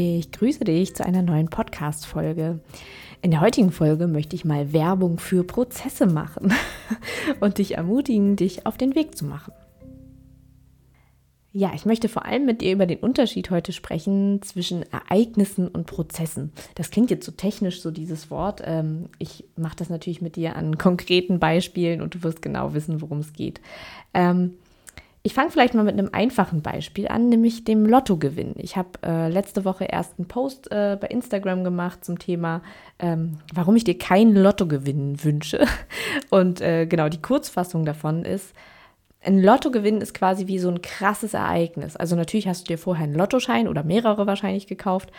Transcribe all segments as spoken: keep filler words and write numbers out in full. Ich grüße dich zu einer neuen Podcast-Folge. In der heutigen Folge möchte ich mal Werbung für Prozesse machen und dich ermutigen, dich auf den Weg zu machen. Ja, ich möchte vor allem mit dir über den Unterschied heute sprechen zwischen Ereignissen und Prozessen. Das klingt jetzt so technisch, so dieses Wort. Ich mache das natürlich mit dir an konkreten Beispielen und du wirst genau wissen, worum es geht. Ich fange vielleicht mal mit einem einfachen Beispiel an, nämlich dem Lottogewinn. Ich habe äh, letzte Woche erst einen Post äh, bei Instagram gemacht zum Thema, ähm, warum ich dir keinen Lottogewinn wünsche. Und äh, genau, die Kurzfassung davon ist, ein Lottogewinn ist quasi wie so ein krasses Ereignis. Also natürlich hast du dir vorher einen Lottoschein oder mehrere wahrscheinlich gekauft,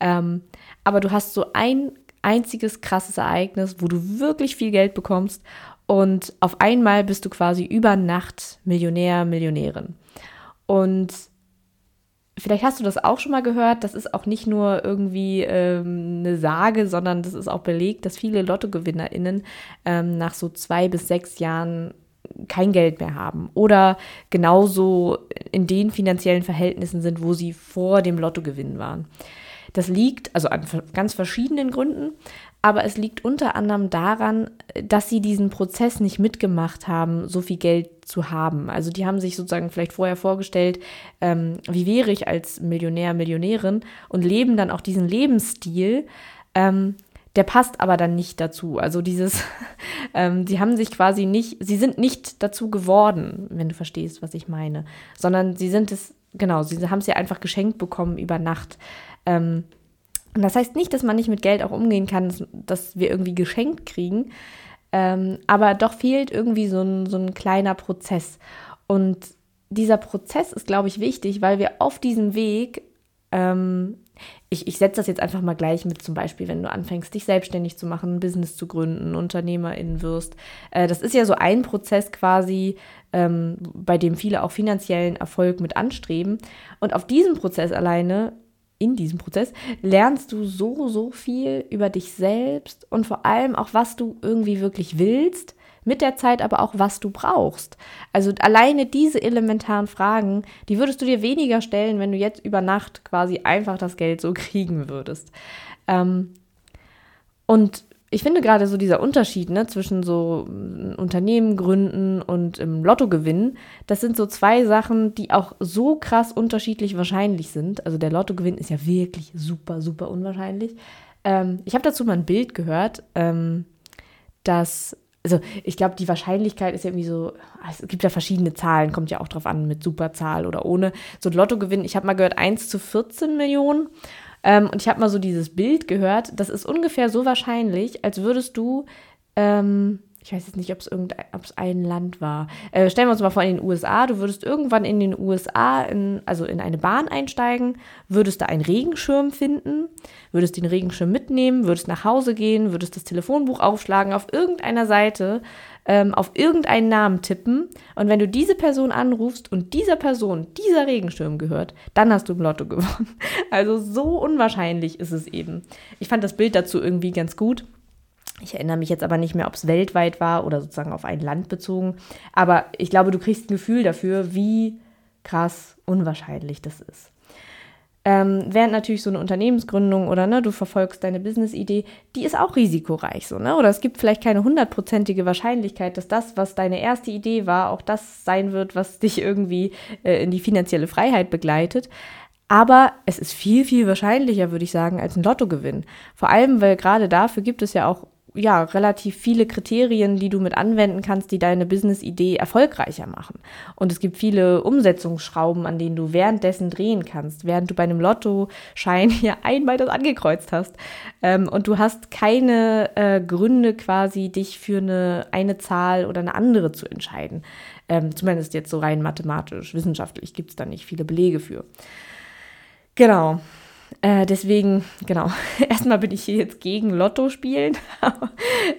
ähm, aber du hast so ein einziges krasses Ereignis, wo du wirklich viel Geld bekommst. Und auf einmal bist du quasi über Nacht Millionär, Millionärin. Und vielleicht hast du das auch schon mal gehört, das ist auch nicht nur irgendwie ähm, eine Sage, sondern das ist auch belegt, dass viele LottogewinnerInnen ähm, nach so zwei bis sechs Jahren kein Geld mehr haben oder genauso in den finanziellen Verhältnissen sind, wo sie vor dem Lottogewinn waren. Das liegt also an ganz verschiedenen Gründen, aber es liegt unter anderem daran, dass sie diesen Prozess nicht mitgemacht haben, so viel Geld zu haben. Also die haben sich sozusagen vielleicht vorher vorgestellt, ähm, wie wäre ich als Millionär, Millionärin und leben dann auch diesen Lebensstil, ähm, der passt aber dann nicht dazu. Also dieses, ähm, sie haben sich quasi nicht, sie sind nicht dazu geworden, wenn du verstehst, was ich meine, sondern sie sind es, genau, sie haben es ja einfach geschenkt bekommen über Nacht. Ähm, das heißt nicht, dass man nicht mit Geld auch umgehen kann, dass, dass wir irgendwie geschenkt kriegen, ähm, aber doch fehlt irgendwie so ein, so ein kleiner Prozess. Und dieser Prozess ist, glaube ich, wichtig, weil wir auf diesem Weg, ähm, ich, ich setze das jetzt einfach mal gleich mit zum Beispiel, wenn du anfängst, dich selbstständig zu machen, ein Business zu gründen, UnternehmerInnen wirst. Äh, das ist ja so ein Prozess quasi, ähm, bei dem viele auch finanziellen Erfolg mit anstreben. Und auf diesem Prozess alleine In diesem Prozess lernst du so, so viel über dich selbst und vor allem auch, was du irgendwie wirklich willst, mit der Zeit aber auch, was du brauchst. Also alleine diese elementaren Fragen, die würdest du dir weniger stellen, wenn du jetzt über Nacht quasi einfach das Geld so kriegen würdest. Ähm, und ich finde gerade so dieser Unterschied ne, zwischen so Unternehmen gründen und im Lotto gewinnen, das sind so zwei Sachen, die auch so krass unterschiedlich wahrscheinlich sind. Also der Lottogewinn ist ja wirklich super, super unwahrscheinlich. Ähm, ich habe dazu mal ein Bild gehört, ähm, dass, also ich glaube, die Wahrscheinlichkeit ist ja irgendwie so, es gibt ja verschiedene Zahlen, kommt ja auch drauf an, mit Superzahl oder ohne. So ein Lottogewinn, ich habe mal gehört, eins zu vierzehn Millionen. Ähm, und ich habe mal so dieses Bild gehört, das ist ungefähr so wahrscheinlich, als würdest du, ähm, ich weiß jetzt nicht, ob es irgendein, ob es ein Land war, äh, stellen wir uns mal vor in den U S A, du würdest irgendwann in den U S A, in, also in eine Bahn einsteigen, würdest da einen Regenschirm finden, würdest den Regenschirm mitnehmen, würdest nach Hause gehen, würdest das Telefonbuch aufschlagen, auf irgendeiner Seite, ähm, auf irgendeinen Namen tippen und wenn du diese Person anrufst und dieser Person dieser Regenschirm gehört, dann hast du im Lotto gewonnen. Also so unwahrscheinlich ist es eben. Ich fand das Bild dazu irgendwie ganz gut. Ich erinnere mich jetzt aber nicht mehr, ob es weltweit war oder sozusagen auf ein Land bezogen. Aber ich glaube, du kriegst ein Gefühl dafür, wie krass unwahrscheinlich das ist. Ähm, während natürlich so eine Unternehmensgründung oder ne, du verfolgst deine Business-Idee, die ist auch risikoreich so, ne? Oder es gibt vielleicht keine hundertprozentige Wahrscheinlichkeit, dass das, was deine erste Idee war, auch das sein wird, was dich irgendwie äh, in die finanzielle Freiheit begleitet. Aber es ist viel, viel wahrscheinlicher, würde ich sagen, als ein Lottogewinn. Vor allem, weil gerade dafür gibt es ja auch ja, relativ viele Kriterien, die du mit anwenden kannst, die deine Business-Idee erfolgreicher machen. Und es gibt viele Umsetzungsschrauben, an denen du währenddessen drehen kannst, während du bei einem Lottoschein ja einmal das angekreuzt hast. Ähm, und du hast keine äh, Gründe quasi, dich für eine, eine Zahl oder eine andere zu entscheiden. Ähm, zumindest jetzt so rein mathematisch, wissenschaftlich gibt es da nicht viele Belege für. Genau. Äh, deswegen, genau, erstmal bin ich hier jetzt gegen Lotto spielen.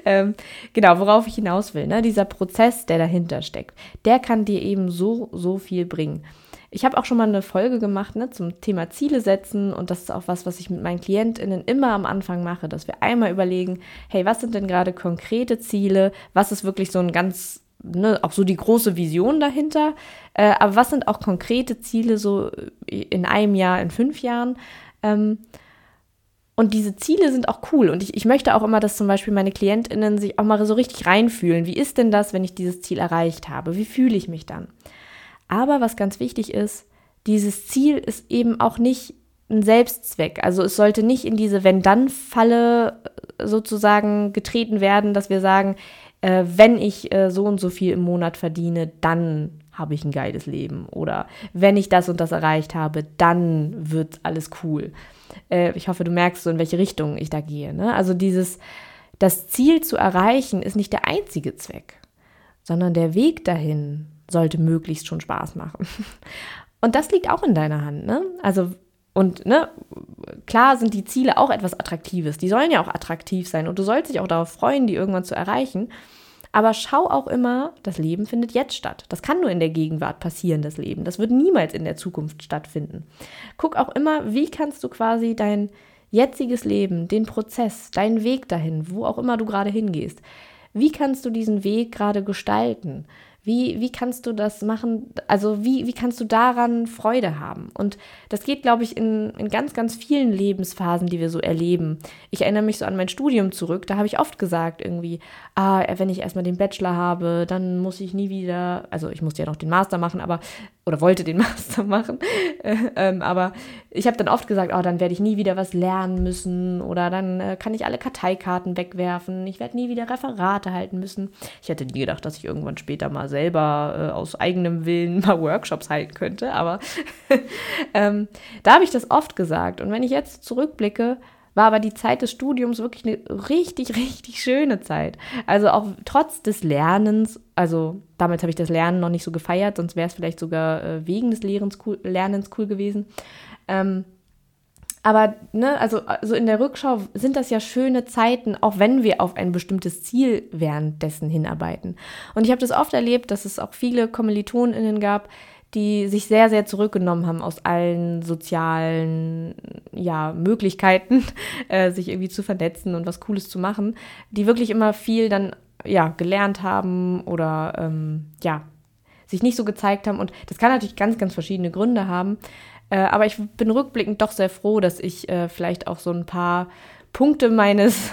ähm, genau, worauf ich hinaus will, ne? Dieser Prozess, der dahinter steckt, der kann dir eben so, so viel bringen. Ich habe auch schon mal eine Folge gemacht ne, zum Thema Ziele setzen und das ist auch was, was ich mit meinen KlientInnen immer am Anfang mache, dass wir einmal überlegen, hey, was sind denn gerade konkrete Ziele, was ist wirklich so ein ganz, Ne, auch so die große Vision dahinter, äh, aber was sind auch konkrete Ziele so in einem Jahr, in fünf Jahren Ähm, und diese Ziele sind auch cool. Und ich, ich möchte auch immer, dass zum Beispiel meine KlientInnen sich auch mal so richtig reinfühlen. Wie ist denn das, wenn ich dieses Ziel erreicht habe? Wie fühle ich mich dann? Aber was ganz wichtig ist, dieses Ziel ist eben auch nicht ein Selbstzweck. Also es sollte nicht in diese Wenn-Dann-Falle sozusagen getreten werden, dass wir sagen, äh, wenn ich äh, so und so viel im Monat verdiene, dann habe ich ein geiles Leben. Oder wenn ich das und das erreicht habe, dann wird alles cool. Äh, ich hoffe, du merkst so, in welche Richtung ich da gehe, ne? Also dieses, das Ziel zu erreichen, ist nicht der einzige Zweck, sondern der Weg dahin sollte möglichst schon Spaß machen. Und das liegt auch in deiner Hand, ne? Also Und ne, klar sind die Ziele auch etwas Attraktives. Die sollen ja auch attraktiv sein und du sollst dich auch darauf freuen, die irgendwann zu erreichen. Aber schau auch immer, das Leben findet jetzt statt. Das kann nur in der Gegenwart passieren, das Leben. Das wird niemals in der Zukunft stattfinden. Guck auch immer, wie kannst du quasi dein jetziges Leben, den Prozess, deinen Weg dahin, wo auch immer du gerade hingehst, wie kannst du diesen Weg gerade gestalten? Wie, wie kannst du das machen, also wie, wie kannst du daran Freude haben? Und das geht, glaube ich, in, in ganz, ganz vielen Lebensphasen, die wir so erleben. Ich erinnere mich so an mein Studium zurück, da habe ich oft gesagt irgendwie, ah, wenn ich erstmal den Bachelor habe, dann muss ich nie wieder, also ich musste ja noch den Master machen, aber, oder wollte den Master machen, äh, ähm, aber ich habe dann oft gesagt, oh, dann werde ich nie wieder was lernen müssen oder dann äh, kann ich alle Karteikarten wegwerfen, ich werde nie wieder Referate halten müssen. Ich hätte nie gedacht, dass ich irgendwann später mal selbst selber äh, aus eigenem Willen mal Workshops halten könnte, aber ähm, da habe ich das oft gesagt. Und wenn ich jetzt zurückblicke, war aber die Zeit des Studiums wirklich eine richtig, richtig schöne Zeit. Also auch trotz des Lernens, also damals habe ich das Lernen noch nicht so gefeiert, sonst wäre es vielleicht sogar äh, wegen des Lehrens cool, Lernens cool gewesen. Ähm, aber ne, also, also in der Rückschau sind das ja schöne Zeiten, auch wenn wir auf ein bestimmtes Ziel währenddessen hinarbeiten. Und ich habe das oft erlebt, dass es auch viele KommilitonInnen gab, die sich sehr, sehr zurückgenommen haben aus allen sozialen ja, Möglichkeiten, äh, sich irgendwie zu vernetzen und was Cooles zu machen, die wirklich immer viel dann ja, gelernt haben oder ähm, ja, sich nicht so gezeigt haben. Und das kann natürlich ganz, ganz verschiedene Gründe haben. Äh, aber ich bin rückblickend doch sehr froh, dass ich äh, vielleicht auch so ein paar Punkte meines,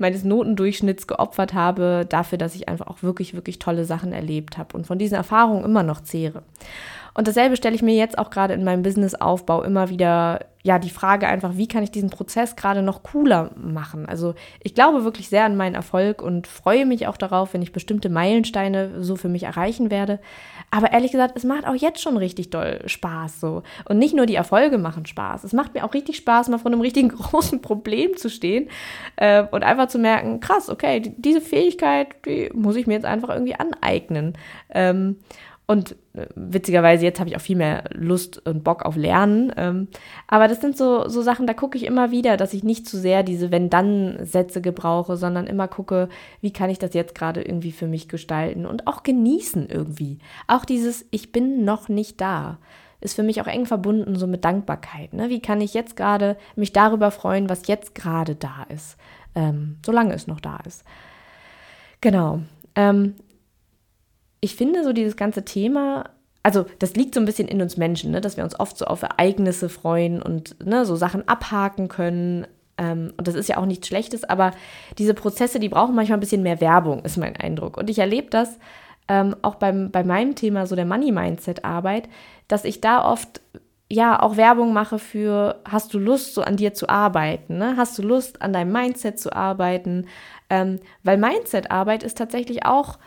meines Notendurchschnitts geopfert habe, dafür, dass ich einfach auch wirklich, wirklich tolle Sachen erlebt habe und von diesen Erfahrungen immer noch zehre. Und dasselbe stelle ich mir jetzt auch gerade in meinem Businessaufbau immer wieder, ja, die Frage einfach, wie kann ich diesen Prozess gerade noch cooler machen? Also ich glaube wirklich sehr an meinen Erfolg und freue mich auch darauf, wenn ich bestimmte Meilensteine so für mich erreichen werde. Aber ehrlich gesagt, es macht auch jetzt schon richtig doll Spaß so. Und nicht nur die Erfolge machen Spaß. Es macht mir auch richtig Spaß, mal vor einem richtigen großen Problem zu stehen äh, und einfach zu merken, krass, okay, die, diese Fähigkeit, die muss ich mir jetzt einfach irgendwie aneignen. Ähm, Und witzigerweise, jetzt habe ich auch viel mehr Lust und Bock auf Lernen. Aber das sind so, so Sachen, da gucke ich immer wieder, dass ich nicht zu sehr diese Wenn-Dann-Sätze gebrauche, sondern immer gucke, wie kann ich das jetzt gerade irgendwie für mich gestalten und auch genießen irgendwie. Auch dieses Ich bin noch nicht da ist für mich auch eng verbunden so mit Dankbarkeit, ne? Wie kann ich jetzt gerade mich darüber freuen, was jetzt gerade da ist, ähm, solange es noch da ist. Genau. Ähm, Ich finde so dieses ganze Thema, also das liegt so ein bisschen in uns Menschen, ne, dass wir uns oft so auf Ereignisse freuen und ne, so Sachen abhaken können. Ähm, und das ist ja auch nichts Schlechtes, aber diese Prozesse, die brauchen manchmal ein bisschen mehr Werbung, ist mein Eindruck. Und ich erlebe das ähm, auch beim, bei meinem Thema so der Money-Mindset-Arbeit, dass ich da oft ja auch Werbung mache für, hast du Lust, so an dir zu arbeiten, ne? Hast du Lust, an deinem Mindset zu arbeiten? Ähm, weil Mindset-Arbeit ist tatsächlich auch,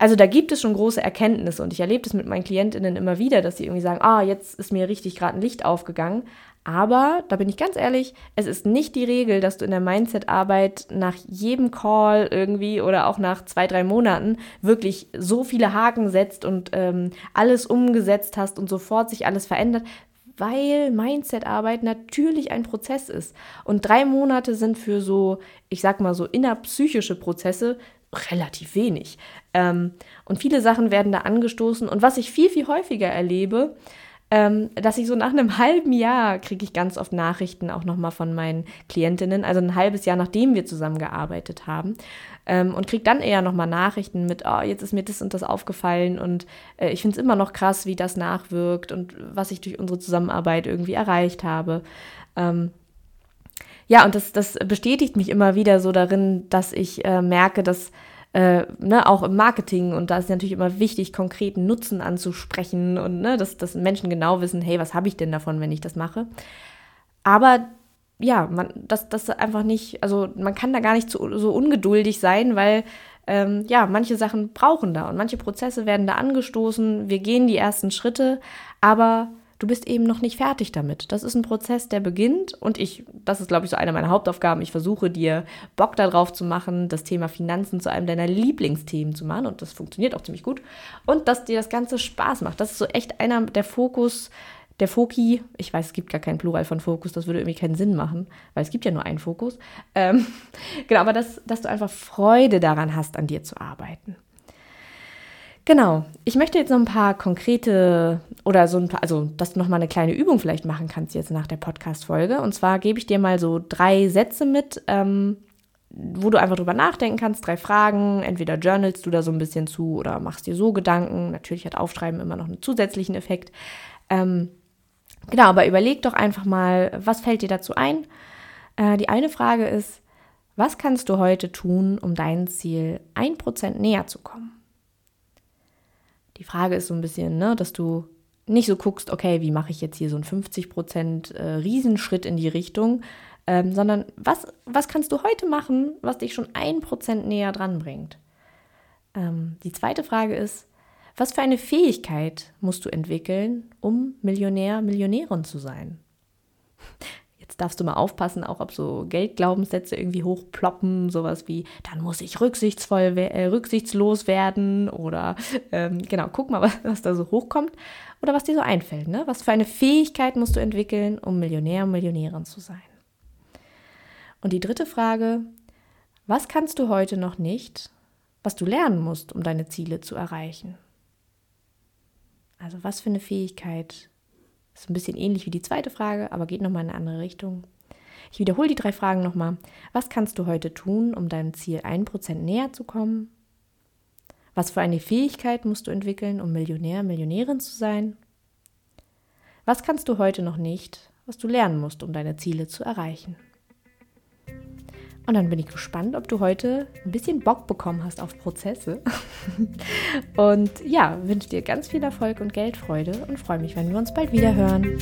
also da gibt es schon große Erkenntnisse und ich erlebe das mit meinen KlientInnen immer wieder, dass sie irgendwie sagen, ah, jetzt ist mir richtig gerade ein Licht aufgegangen. Aber, da bin ich ganz ehrlich, es ist nicht die Regel, dass du in der Mindset-Arbeit nach jedem Call irgendwie oder auch nach zwei, drei Monaten wirklich so viele Haken setzt und ähm, alles umgesetzt hast und sofort sich alles verändert, weil Mindset-Arbeit natürlich ein Prozess ist. Und drei Monate sind für so, ich sag mal so innerpsychische Prozesse relativ wenig. Ähm, und viele Sachen werden da angestoßen. Und was ich viel, viel häufiger erlebe, ähm, dass ich so nach einem halben Jahr kriege ich ganz oft Nachrichten auch nochmal von meinen Klientinnen, also ein halbes Jahr, nachdem wir zusammengearbeitet haben, ähm, und kriege dann eher nochmal Nachrichten mit, oh, jetzt ist mir das und das aufgefallen und äh, ich finde es immer noch krass, wie das nachwirkt und was ich durch unsere Zusammenarbeit irgendwie erreicht habe. Ähm, ja, und das, das bestätigt mich immer wieder so darin, dass ich äh, merke, dass Äh, ne, auch im Marketing, und da ist natürlich immer wichtig, konkreten Nutzen anzusprechen und ne, dass, dass Menschen genau wissen, hey, was habe ich denn davon, wenn ich das mache? Aber ja, man, das, das einfach nicht, also man kann da gar nicht so, so ungeduldig sein, weil ähm, ja, manche Sachen brauchen da und manche Prozesse werden da angestoßen, wir gehen die ersten Schritte, aber du bist eben noch nicht fertig damit. Das ist ein Prozess, der beginnt, und ich, das ist, glaube ich, so eine meiner Hauptaufgaben. Ich versuche dir Bock darauf zu machen, das Thema Finanzen zu einem deiner Lieblingsthemen zu machen, und das funktioniert auch ziemlich gut, und dass dir das Ganze Spaß macht. Das ist so echt einer der Fokus, der Foki, ich weiß, es gibt gar keinen Plural von Fokus, das würde irgendwie keinen Sinn machen, weil es gibt ja nur einen Fokus. Ähm, genau, aber das, dass du einfach Freude daran hast, an dir zu arbeiten. Genau, ich möchte jetzt noch ein paar konkrete oder so ein paar, also dass du noch mal eine kleine Übung vielleicht machen kannst jetzt nach der Podcast-Folge. Und zwar gebe ich dir mal so drei Sätze mit, ähm, wo du einfach drüber nachdenken kannst, drei Fragen. Entweder journalst du da so ein bisschen zu oder machst dir so Gedanken. Natürlich hat Aufschreiben immer noch einen zusätzlichen Effekt. Ähm, genau, aber überleg doch einfach mal, was fällt dir dazu ein? Äh, die eine Frage ist, was kannst du heute tun, um deinem Ziel ein Prozent näher zu kommen? Die Frage ist so ein bisschen, ne, dass du nicht so guckst, okay, wie mache ich jetzt hier so einen fünfzig Prozent äh, Riesenschritt in die Richtung, ähm, sondern was, was kannst du heute machen, was dich schon ein Prozent näher dran bringt? Ähm, die zweite Frage ist, was für eine Fähigkeit musst du entwickeln, um Millionär, Millionärin zu sein? Jetzt darfst du mal aufpassen, auch ob so Geldglaubenssätze irgendwie hochploppen, sowas wie, dann muss ich rücksichtsvoll, äh, rücksichtslos werden oder ähm, genau, guck mal, was, was da so hochkommt oder was dir so einfällt, ne? Was für eine Fähigkeit musst du entwickeln, um Millionär, Millionärin zu sein? Und die dritte Frage, was kannst du heute noch nicht, was du lernen musst, um deine Ziele zu erreichen? Also was für eine Fähigkeit? Ist ein bisschen ähnlich wie die zweite Frage, aber geht nochmal in eine andere Richtung. Ich wiederhole die drei Fragen nochmal. Was kannst du heute tun, um deinem Ziel ein Prozent näher zu kommen? Was für eine Fähigkeit musst du entwickeln, um Millionär, Millionärin zu sein? Was kannst du heute noch nicht, was du lernen musst, um deine Ziele zu erreichen? Und dann bin ich gespannt, ob du heute ein bisschen Bock bekommen hast auf Prozesse. Und ja, wünsche dir ganz viel Erfolg und Geldfreude und freue mich, wenn wir uns bald wieder hören.